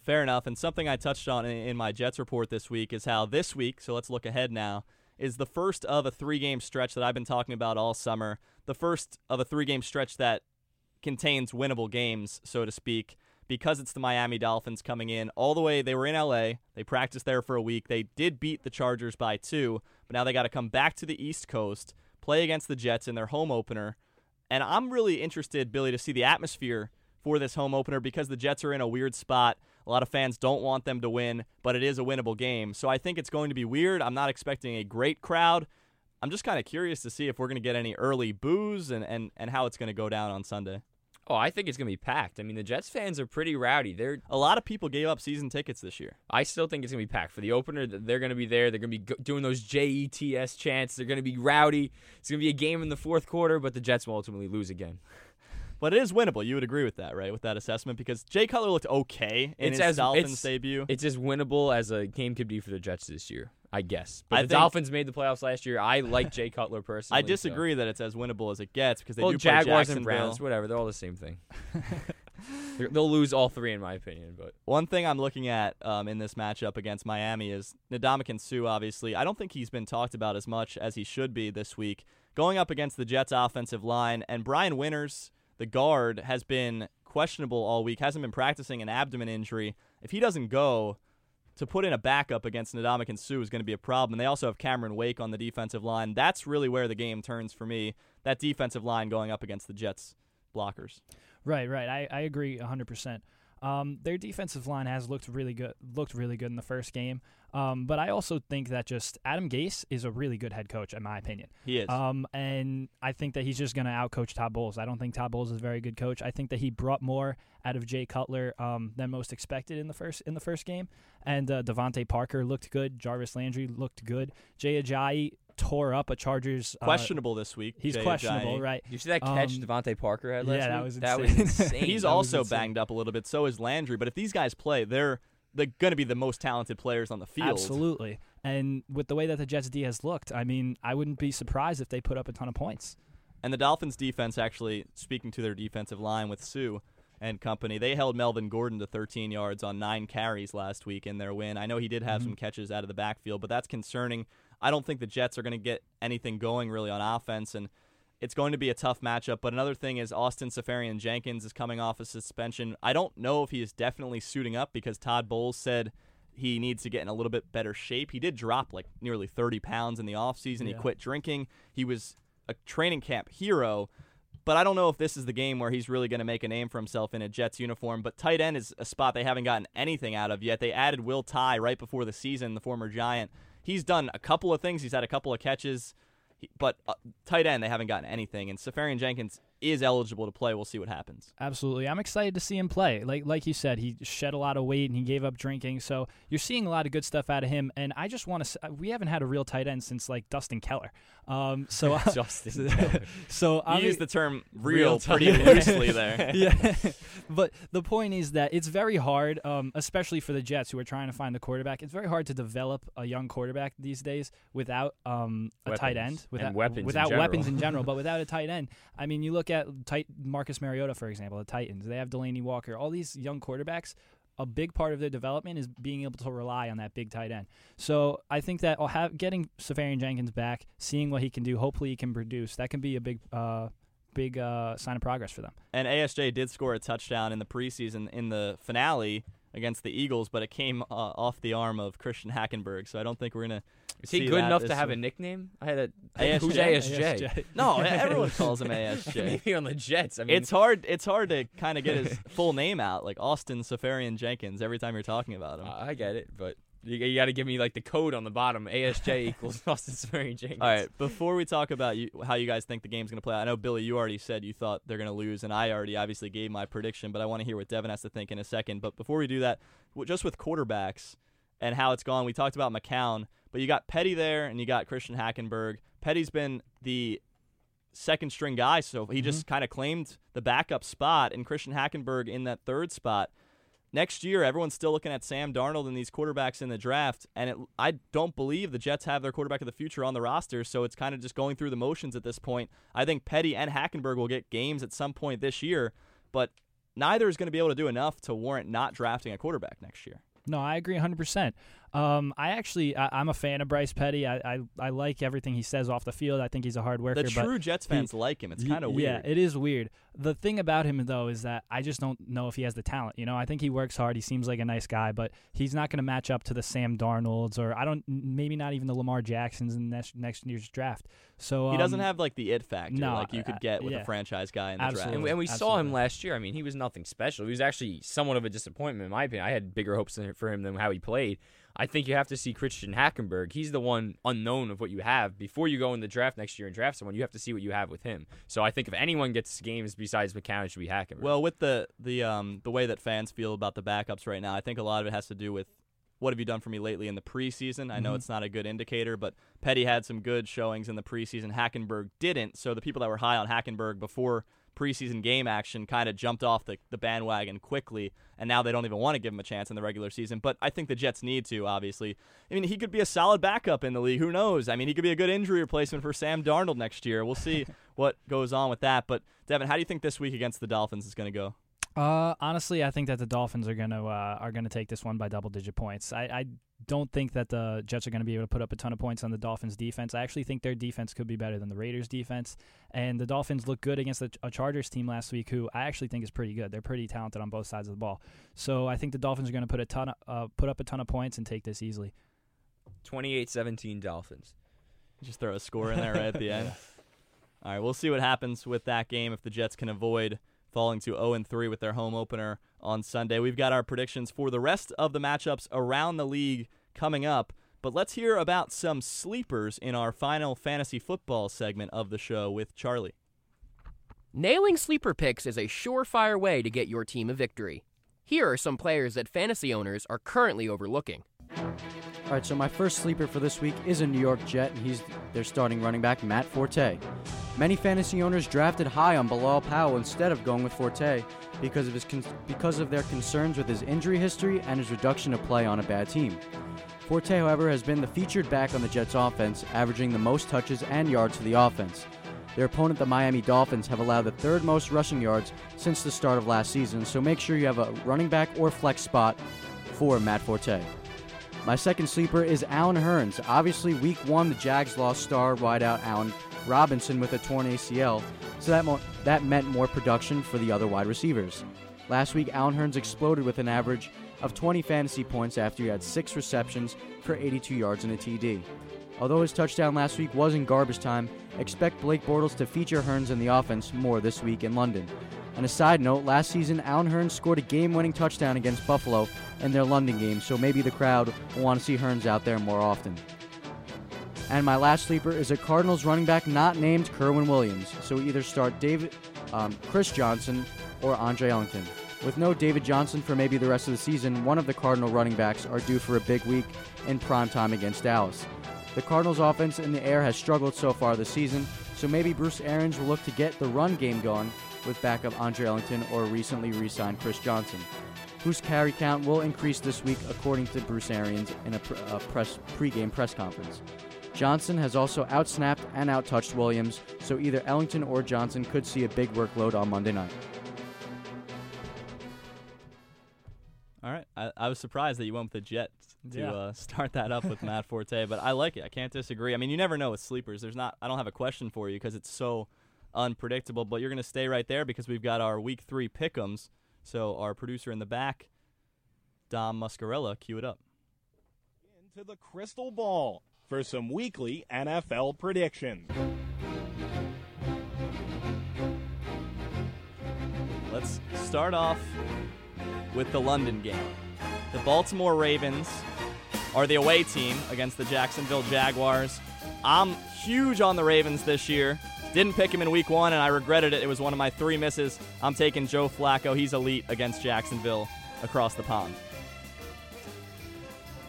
Fair enough. And something I touched on in, in my Jets report this week is how this week, so let's look ahead now, is the first of a three-game stretch that I've been talking about all summer, the first of a three-game stretch that contains winnable games, so to speak, because it's the Miami Dolphins coming in all the way. They were in L A. They practiced there for a week. They did beat the Chargers by two, but now they got to come back to the East Coast, play against the Jets in their home opener. And I'm really interested, Billy, to see the atmosphere for this home opener because the Jets are in a weird spot. A lot of fans don't want them to win, but it is a winnable game. So I think it's going to be weird. I'm not expecting a great crowd. I'm just kind of curious to see if we're going to get any early boos and, and, and how it's going to go down on Sunday. Oh, I think it's going to be packed. I mean, the Jets fans are pretty rowdy. They're a lot of people gave up season tickets this year. I still think it's going to be packed. For the opener, they're going to be there. They're going to be doing those J E T S chants. They're going to be rowdy. It's going to be a game in the fourth quarter, but the Jets will ultimately lose again. But it is winnable. You would agree with that, right, with that assessment? Because Jay Cutler looked okay in it's his as, Dolphins it's, debut. It's as winnable as a game could be for the Jets this year, I guess. But I the Dolphins made the playoffs last year. I like Jay Cutler personally. I disagree so. that it's as winnable as it gets because they well, do play Jaguars and Browns, whatever. They're all the same thing. They'll lose all three in my opinion. But one thing I'm looking at um, in this matchup against Miami is Ndamukong Suh, obviously. I don't think he's been talked about as much as he should be this week. Going up against the Jets offensive line, and Brian Winters, the guard, has been questionable all week, hasn't been practicing an abdomen injury. If he doesn't go, to put in a backup against Ndamukong Suh is going to be a problem. And they also have Cameron Wake on the defensive line. That's really where the game turns for me, that defensive line going up against the Jets' blockers. Right, right. I, I agree one hundred percent. Um, their defensive line has looked really good looked really good in the first game. Um, but I also think that just Adam Gase is a really good head coach, in my opinion. He is. Um, and I think that he's just going to outcoach Todd Bowles. I don't think Todd Bowles is a very good coach. I think that he brought more out of Jay Cutler um, than most expected in the first in the first game. And uh, Devontae Parker looked good. Jarvis Landry looked good. Jay Ajayi tore up a Chargers. Uh, questionable this week. He's Jay questionable, Ajayi. Right. You see that catch um, Devontae Parker had last yeah, week? Yeah, that was insane. That was insane. He's that also insane. Banged up a little bit. So is Landry. But if these guys play, they're they're going to be the most talented players on the field. Absolutely. And with the way that the Jets D has looked, I mean, I wouldn't be surprised if they put up a ton of points. And the Dolphins defense, actually, speaking to their defensive line with Suh and company, they held Melvin Gordon to thirteen yards on nine carries last week in their win. I know he did have mm-hmm. some catches out of the backfield, but that's concerning. I don't think the Jets are going to get anything going really on offense, and it's going to be a tough matchup. But another thing is Austin Seferian-Jenkins is coming off a suspension. I don't know if he is definitely suiting up because Todd Bowles said he needs to get in a little bit better shape. He did drop like nearly thirty pounds in the offseason. Yeah. He quit drinking. He was a training camp hero. But I don't know if this is the game where he's really going to make a name for himself in a Jets uniform. But tight end is a spot they haven't gotten anything out of yet. They added Will Tye right before the season, the former Giant. He's done a couple of things. He's had a couple of catches. But uh, tight end, they haven't gotten anything, and Seferian-Jenkins is eligible to play. We'll see what happens. Absolutely. I'm excited to see him play. Like like you said, he shed a lot of weight, and he gave up drinking, so you're seeing a lot of good stuff out of him, and I just want to – we haven't had a real tight end since, like, Dustin Keller. Um, so uh, Justin Keller. So you used the term real, real pretty loosely there. Yeah. But the point is that it's very hard, um, especially for the Jets who are trying to find the quarterback. It's very hard to develop a young quarterback these days without um, a tight end. Without, and weapons without in general. weapons in general, but without a tight end. I mean, you look at tight Marcus Mariota, for example, the Titans. They have Delaney Walker. All these young quarterbacks, a big part of their development is being able to rely on that big tight end. So I think that have, getting Seferian-Jenkins back, seeing what he can do, hopefully he can produce, that can be a big uh, big uh, sign of progress for them. And A S J did score a touchdown in the preseason in the finale against the Eagles, but it came uh, off the arm of Christian Hackenberg, so I don't think we're going to Is he good enough to have a nickname? I had a A S J. Who's A S J? A S J. No, everyone calls him A S J. Maybe on the Jets. I mean, it's hard. It's hard to kind of get his full name out, like Austin Seferian-Jenkins, every time you're talking about him. Uh, I get it, but You, you got to give me like the code on the bottom. A S J equals Austin Seferian-Jenkins. All right. Before we talk about you, how you guys think the game's going to play out, I know, Billy, you already said you thought they're going to lose, and I already obviously gave my prediction, but I want to hear what Devin has to think in a second. But before we do that, just with quarterbacks and how it's gone, we talked about McCown, but you got Petty there, and you got Christian Hackenberg. Petty's been the second-string guy, so he mm-hmm. just kind of claimed the backup spot, and Christian Hackenberg in that third spot. Next year, everyone's still looking at Sam Darnold and these quarterbacks in the draft, and it, I don't believe the Jets have their quarterback of the future on the roster, so it's kind of just going through the motions at this point. I think Petty and Hackenberg will get games at some point this year, but neither is going to be able to do enough to warrant not drafting a quarterback next year. No, I agree one hundred percent. Um, I actually, I, I'm a fan of Bryce Petty. I, I, I like everything he says off the field. I think he's a hard worker. The true but Jets fans he, like him. It's kind of weird. Yeah, it is weird. The thing about him, though, is that I just don't know if he has the talent. You know, I think he works hard. He seems like a nice guy, but he's not going to match up to the Sam Darnolds or I don't, maybe not even the Lamar Jacksons in next, next year's draft. So um, he doesn't have like the it factor no, like you could get with uh, yeah. a franchise guy in the Absolutely. draft. And we, and we saw him last year. I mean, he was nothing special. He was actually somewhat of a disappointment in my opinion. I had bigger hopes for him than how he played. I think you have to see Christian Hackenberg. He's the one unknown of what you have. Before you go in the draft next year and draft someone, you have to see what you have with him. So I think if anyone gets games besides McCown, it should be Hackenberg. Well, with the the um the way that fans feel about the backups right now, I think a lot of it has to do with what have you done for me lately in the preseason. I know mm-hmm. it's not a good indicator, but Petty had some good showings in the preseason. Hackenberg didn't, so the people that were high on Hackenberg before preseason game action kind of jumped off the, the bandwagon quickly, and now they don't even want to give him a chance in the regular season. But I think the Jets need to, obviously. I mean, he could be a solid backup in the league. Who knows? I mean, he could be a good injury replacement for Sam Darnold next year. We'll see what goes on with that. But, Devin, how do you think this week against the Dolphins is going to go? Uh, honestly, I think that the Dolphins are going to uh, are going to take this one by double-digit points. I, I don't think that the Jets are going to be able to put up a ton of points on the Dolphins' defense. I actually think their defense could be better than the Raiders' defense. And the Dolphins looked good against a, a Chargers team last week, who I actually think is pretty good. They're pretty talented on both sides of the ball. So I think the Dolphins are going to put a ton of, uh, put up a ton of points and take this easily. twenty-eight seventeen Dolphins. Just throw a score in there right at the end. Yeah. All right, we'll see what happens with that game if the Jets can avoid falling to oh and three with their home opener on Sunday. We've got our predictions for the rest of the matchups around the league coming up, but let's hear about some sleepers in our final fantasy football segment of the show with Charlie. Nailing sleeper picks is a surefire way to get your team a victory. Here are some players that fantasy owners are currently overlooking. All right, so my first sleeper for this week is a New York Jet, and he's their starting running back, Matt Forte. Many fantasy owners drafted high on Bilal Powell instead of going with Forte because of his con- because of their concerns with his injury history and his reduction to play on a bad team. Forte, however, has been the featured back on the Jets' offense, averaging the most touches and yards to the offense. Their opponent, the Miami Dolphins, have allowed the third most rushing yards since the start of last season, so make sure you have a running back or flex spot for Matt Forte. My second sleeper is Allen Hurns. Obviously, week one, the Jags lost star wideout Allen Robinson with a torn A C L, so that mo- that meant more production for the other wide receivers. Last week, Allen Hurns exploded with an average of twenty fantasy points after he had six receptions for eighty-two yards and a T D. Although his touchdown last week was in garbage time, expect Blake Bortles to feature Hurns in the offense more this week in London. On a side note, last season, Allen Hurns scored a game-winning touchdown against Buffalo in their London game, so maybe the crowd will want to see Hurns out there more often. And my last sleeper is a Cardinals running back not named Kerwin Williams, so we either start David, um, Chris Johnson or Andre Ellington. With no David Johnson for maybe the rest of the season, one of the Cardinal running backs are due for a big week in primetime against Dallas. The Cardinals' offense in the air has struggled so far this season, so maybe Bruce Arians will look to get the run game going with backup Andre Ellington or recently re-signed Chris Johnson, whose carry count will increase this week according to Bruce Arians in a, pre- a press, pre-game press conference. Johnson has also outsnapped and outtouched Williams, so either Ellington or Johnson could see a big workload on Monday night. All right. I, I was surprised that you went with the Jets to yeah. uh, start that up with Matt Forte, but I like it. I can't disagree. I mean, you never know with sleepers. There's not. I don't have a question for you because it's so unpredictable, but you're going to stay right there because we've got our week three pick'ems. So our producer in the back, Dom Muscarella, cue it up. Into the crystal ball for some weekly N F L predictions. Let's start off with the London game. The Baltimore Ravens are the away team against the Jacksonville Jaguars. I'm huge on the Ravens this year. Didn't pick him in week one, and I regretted it. It was one of my three misses. I'm taking Joe Flacco. He's elite against Jacksonville across the pond.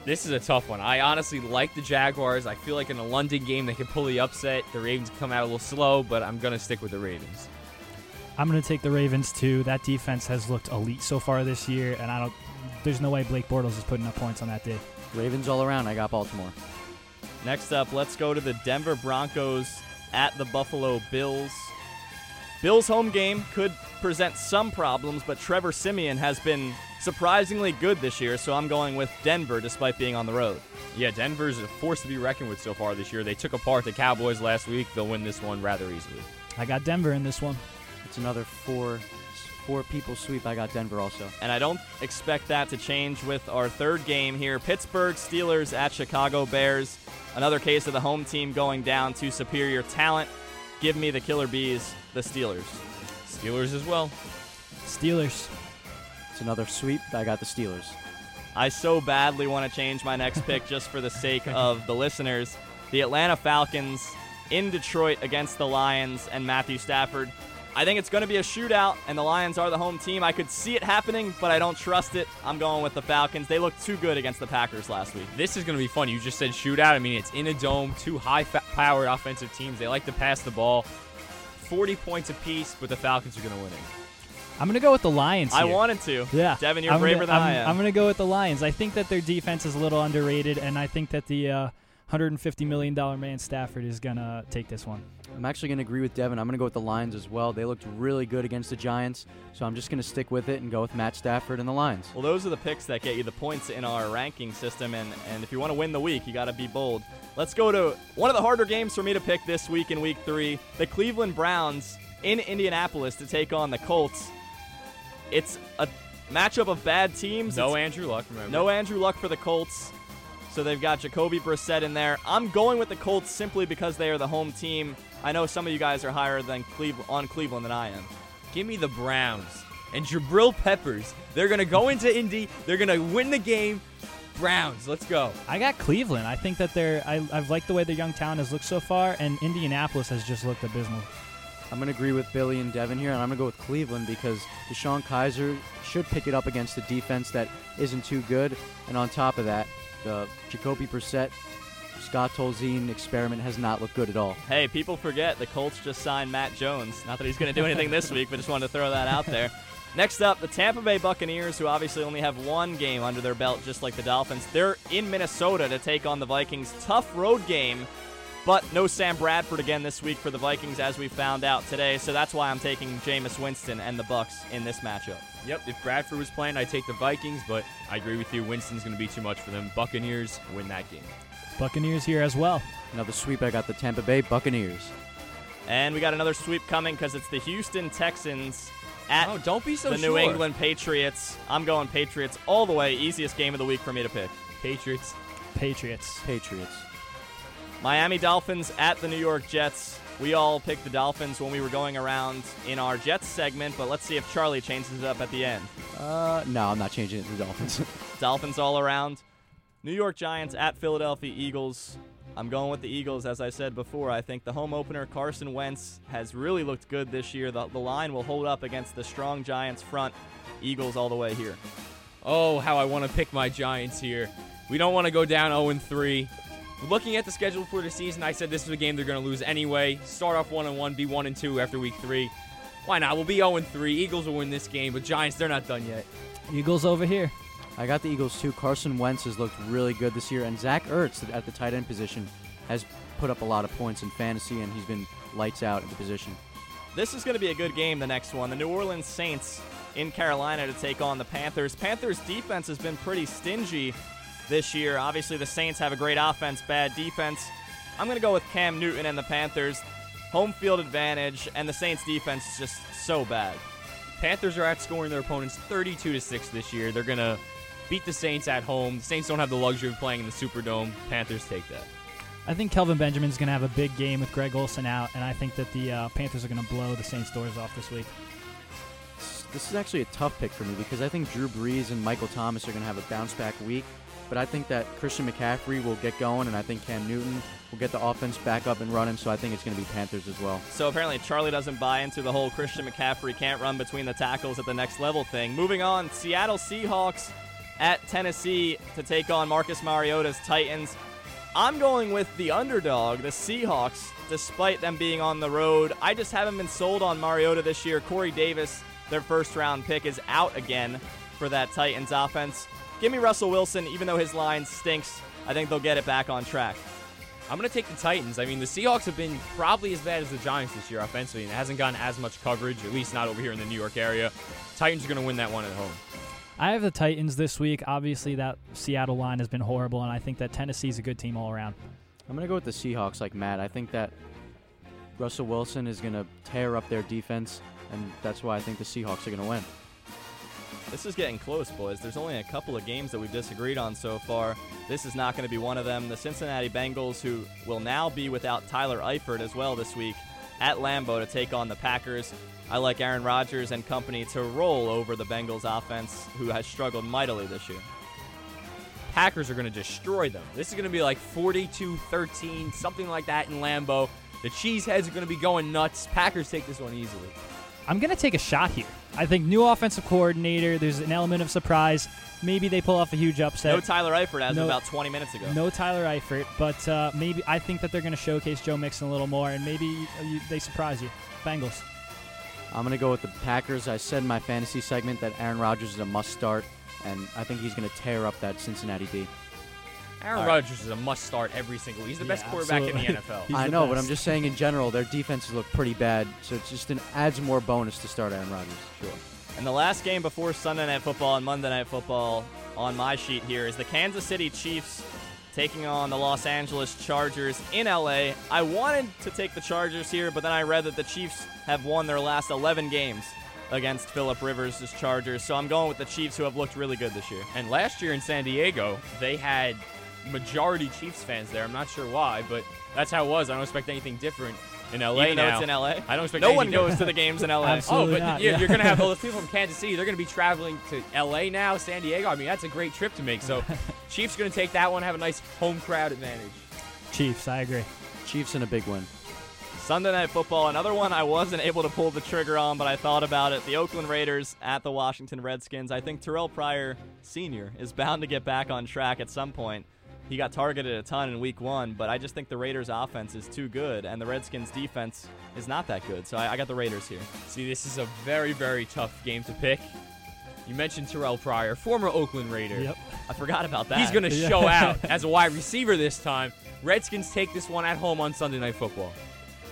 This is a tough one. I honestly like the Jaguars. I feel like in a London game, they could pull the upset. The Ravens come out a little slow, but I'm going to stick with the Ravens. I'm going to take the Ravens, too. That defense has looked elite so far this year, and I don't. There's no way Blake Bortles is putting up points on that day. Ravens all around. I got Baltimore. Next up, let's go to the Denver Broncos at the Buffalo Bills. Bills' home game could present some problems, but Trevor Siemian has been surprisingly good this year, so I'm going with Denver despite being on the road. Yeah, Denver's a force to be reckoned with so far this year. They took apart the Cowboys last week. They'll win this one rather easily. I got Denver in this one. It's another four four people sweep. I got Denver also. And I don't expect that to change with our third game here. Pittsburgh Steelers at Chicago Bears. Another case of the home team going down to superior talent. Give me the Killer Bees, the Steelers. Steelers as well. Steelers. It's another sweep. I got the Steelers. I so badly want to change my next pick just for the sake of the listeners. The Atlanta Falcons in Detroit against the Lions and Matthew Stafford. I think it's going to be a shootout, and the Lions are the home team. I could see it happening, but I don't trust it. I'm going with the Falcons. They looked too good against the Packers last week. This is going to be fun. You just said shootout. I mean, it's in a dome, two high-powered offensive teams. They like to pass the ball. forty points apiece, but the Falcons are going to win it. I'm going to go with the Lions here. I wanted to. Yeah. Devin, you're I'm braver gonna, than I'm, I am. I'm going to go with the Lions. I think that their defense is a little underrated, and I think that the uh, one hundred fifty million dollars man Stafford is going to take this one. I'm actually going to agree with Devin. I'm going to go with the Lions as well. They looked really good against the Giants, so I'm just going to stick with it and go with Matt Stafford and the Lions. Well, those are the picks that get you the points in our ranking system, and, and if you want to win the week, you got to be bold. Let's go to one of the harder games for me to pick this week in week three, the Cleveland Browns in Indianapolis to take on the Colts. It's a matchup of bad teams. No it's Andrew Luck, remember. No Andrew Luck for the Colts. So they've got Jacoby Brissett in there. I'm going with the Colts simply because they are the home team. I know some of you guys are higher than Cleve- on Cleveland than I am. Give me the Browns and Jabril Peppers. They're going to go into Indy. They're going to win the game. Browns, let's go. I got Cleveland. I think that they're I, I've liked the way their young town has looked so far, and Indianapolis has just looked abysmal. I'm going to agree with Billy and Devin here, and I'm going to go with Cleveland because DeShone Kizer should pick it up against a defense that isn't too good. And on top of that, the Jacoby Brissett, Scott Tolzien experiment has not looked good at all. Hey, people forget the Colts just signed Matt Jones. Not that he's going to do anything this week, but just wanted to throw that out there. Next up, the Tampa Bay Buccaneers, who obviously only have one game under their belt, just like the Dolphins. They're in Minnesota to take on the Vikings. Tough road game, but no Sam Bradford again this week for the Vikings, as we found out today. So that's why I'm taking Jameis Winston and the Bucs in this matchup. Yep, if Bradford was playing, I'd take the Vikings, but I agree with you. Winston's going to be too much for them. Buccaneers win that game. Buccaneers here as well. Another sweep. I got the Tampa Bay Buccaneers. And we got another sweep coming because it's the Houston Texans at oh, don't be so the sure. New England Patriots. I'm going Patriots all the way. Easiest game of the week for me to pick. Patriots. Patriots. Patriots. Miami Dolphins at the New York Jets. We all picked the Dolphins when we were going around in our Jets segment, but let's see if Charlie changes it up at the end. Uh, no, I'm not changing it to the Dolphins. Dolphins all around. New York Giants at Philadelphia Eagles. I'm going with the Eagles, as I said before. I think the home opener, Carson Wentz, has really looked good this year. The, the line will hold up against the strong Giants front. Eagles all the way here. Oh, how I want to pick my Giants here. We don't want to go down oh and three. Looking at the schedule for the season, I said this is a game they're going to lose anyway. Start off one and one, be one and two after week three. Why not? We'll be oh and three. Eagles will win this game, but Giants, they're not done yet. Eagles over here. I got the Eagles, too. Carson Wentz has looked really good this year, and Zach Ertz at the tight end position has put up a lot of points in fantasy, and he's been lights out at the position. This is going to be a good game, the next one. The New Orleans Saints in Carolina to take on the Panthers. Panthers' defense has been pretty stingy this year. Obviously, the Saints have a great offense, bad defense. I'm going to go with Cam Newton and the Panthers. Home field advantage, and the Saints' defense is just so bad. Panthers are outscoring their opponents thirty-two to six this year. They're going to beat the Saints at home. The Saints don't have the luxury of playing in the Superdome. Panthers take that. I think Kelvin Benjamin's going to have a big game with Greg Olsen out, and I think that the uh, Panthers are going to blow the Saints' doors off this week. This is actually a tough pick for me because I think Drew Brees and Michael Thomas are going to have a bounce-back week, But I think that Christian McCaffrey will get going, and I think Cam Newton will get the offense back up and running, so I think it's going to be Panthers as well. So apparently Charlie doesn't buy into the whole Christian McCaffrey can't run between the tackles at the next level thing. Moving on, Seattle Seahawks at Tennessee to take on Marcus Mariota's Titans. I'm going with the underdog, the Seahawks, despite them being on the road. I just haven't been sold on Mariota this year. Corey Davis, their first-round pick, is out again for that Titans offense. Give me Russell Wilson, even though his line stinks. I think they'll get it back on track. I'm going to take the Titans. I mean, the Seahawks have been probably as bad as the Giants this year offensively, and it hasn't gotten as much coverage, at least not over here in the New York area. Titans are going to win that one at home. I have the Titans this week. Obviously, that Seattle line has been horrible, and I think that Tennessee's a good team all around. I'm going to go with the Seahawks like Matt. I think that Russell Wilson is going to tear up their defense, and that's why I think the Seahawks are going to win. This is getting close, boys. There's only a couple of games that we've disagreed on so far. This is not going to be one of them. The Cincinnati Bengals, who will now be without Tyler Eifert as well this week, at Lambeau to take on the Packers. I like Aaron Rodgers and company to roll over the Bengals offense, who has struggled mightily this year. Packers are going to destroy them. This is going to be like forty-two thirteen, something like that in Lambeau. The Cheeseheads are going to be going nuts. Packers take this one easily. I'm going to take a shot here. I think new offensive coordinator, there's an element of surprise. Maybe they pull off a huge upset. No Tyler Eifert as no, of about twenty minutes ago. No Tyler Eifert, but uh, maybe I think that they're going to showcase Joe Mixon a little more, and maybe you, they surprise you. Bengals. I'm going to go with the Packers. I said in my fantasy segment that Aaron Rodgers is a must-start, and I think he's going to tear up that Cincinnati D. Aaron right. Rodgers is a must-start every single. He's the yeah, best quarterback absolutely. in the N F L. I the know, best. But I'm just saying in general, their defenses look pretty bad, so it just an, adds more bonus to start Aaron Rodgers. Sure. And the last game before Sunday Night Football and Monday Night Football on my sheet here is the Kansas City Chiefs taking on the Los Angeles Chargers in L A. I wanted to take the Chargers here, but then I read that the Chiefs have won their last eleven games against Phillip Rivers' Chargers, so I'm going with the Chiefs, who have looked really good this year. And last year in San Diego, they had majority Chiefs fans there. I'm not sure why, but that's how it was. I don't expect anything different in L A. Even though now, it's in L A? I don't expect no one goes to the games in L A. Absolutely oh, but not, you're, yeah. you're going to have all those people from Kansas City. They're going to be traveling to L A now, San Diego. I mean, that's a great trip to make. So Chiefs going to take that one, have a nice home crowd advantage. Chiefs, I agree. Chiefs in a big win. Sunday Night Football, another one I wasn't able to pull the trigger on, but I thought about it. The Oakland Raiders at the Washington Redskins. I think Terrell Pryor Senior is bound to get back on track at some point. He got targeted a ton in week one, but I just think the Raiders' offense is too good, and the Redskins' defense is not that good. So I, I got the Raiders here. See, this is a very, very tough game to pick. You mentioned Terrell Pryor, former Oakland Raider. Yep. I forgot about that. He's going to show out as a wide receiver this time. Redskins take this one at home on Sunday Night Football.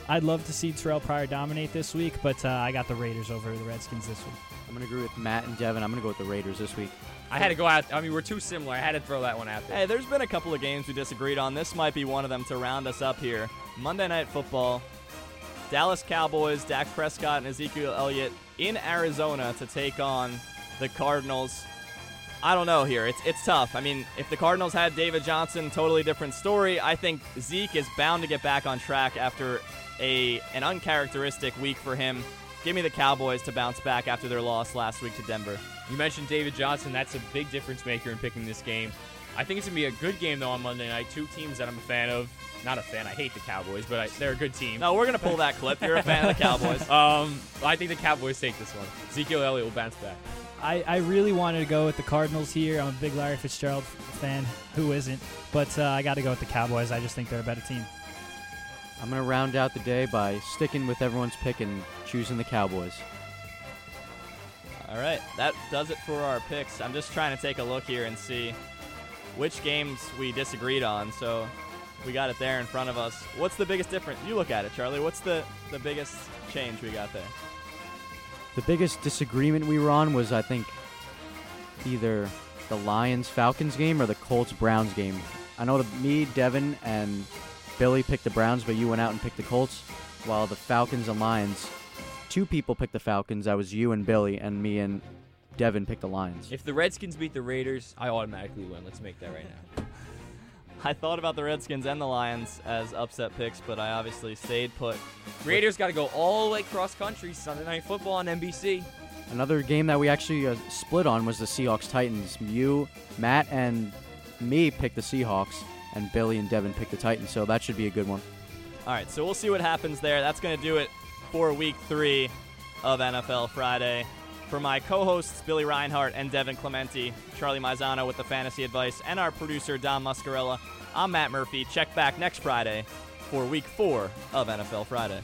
I'd love to see Terrell Pryor dominate this week, but uh, I got the Raiders over the Redskins this week. I'm going to agree with Matt and Devin. I'm going to go with the Raiders this week. I had to go out. I mean, we're too similar. I had to throw that one out there. Hey, there's been a couple of games we disagreed on. This might be one of them to round us up here. Monday Night Football. Dallas Cowboys, Dak Prescott, and Ezekiel Elliott in Arizona to take on the Cardinals. I don't know here. It's it's tough. I mean, if the Cardinals had David Johnson, totally different story. I think Zeke is bound to get back on track after a an uncharacteristic week for him. Give me the Cowboys to bounce back after their loss last week to Denver. You mentioned David Johnson. That's a big difference maker in picking this game. I think it's going to be a good game, though, on Monday night. Two teams that I'm a fan of. Not a fan. I hate the Cowboys, but I, they're a good team. No, we're going to pull that clip. You're a fan of the Cowboys. Um, I think the Cowboys take this one. Ezekiel Elliott will bounce back. I, I really wanted to go with the Cardinals here. I'm a big Larry Fitzgerald fan. Who isn't? But uh, I got to go with the Cowboys. I just think they're a better team. I'm going to round out the day by sticking with everyone's pick and choosing the Cowboys. All right, that does it for our picks. I'm just trying to take a look here and see which games we disagreed on. So we got it there in front of us. What's the biggest difference? You look at it, Charlie. What's the, the biggest change we got there? The biggest disagreement we were on was, I think, either the Lions-Falcons game or the Colts-Browns game. I know that me, Devin, and Billy picked the Browns, but you went out and picked the Colts, while the Falcons and Lions, two people picked the Falcons. That was you and Billy, and me and Devin picked the Lions. If the Redskins beat the Raiders, I automatically win. Let's make that right now. I thought about the Redskins and the Lions as upset picks, but I obviously stayed put. Raiders got to go all the way cross-country, Sunday Night Football on N B C. Another game that we actually uh, split on was the Seahawks-Titans. You, Matt, and me pick the Seahawks, and Billy and Devin pick the Titans, so that should be a good one. All right, so we'll see what happens there. That's going to do it for Week three of N F L Friday. For my co-hosts, Billy Reinhart and Devin Clementi, Charlie Maisano with the fantasy advice, and our producer, Dom Muscarella, I'm Matt Murphy. Check back next Friday for Week four of N F L Friday.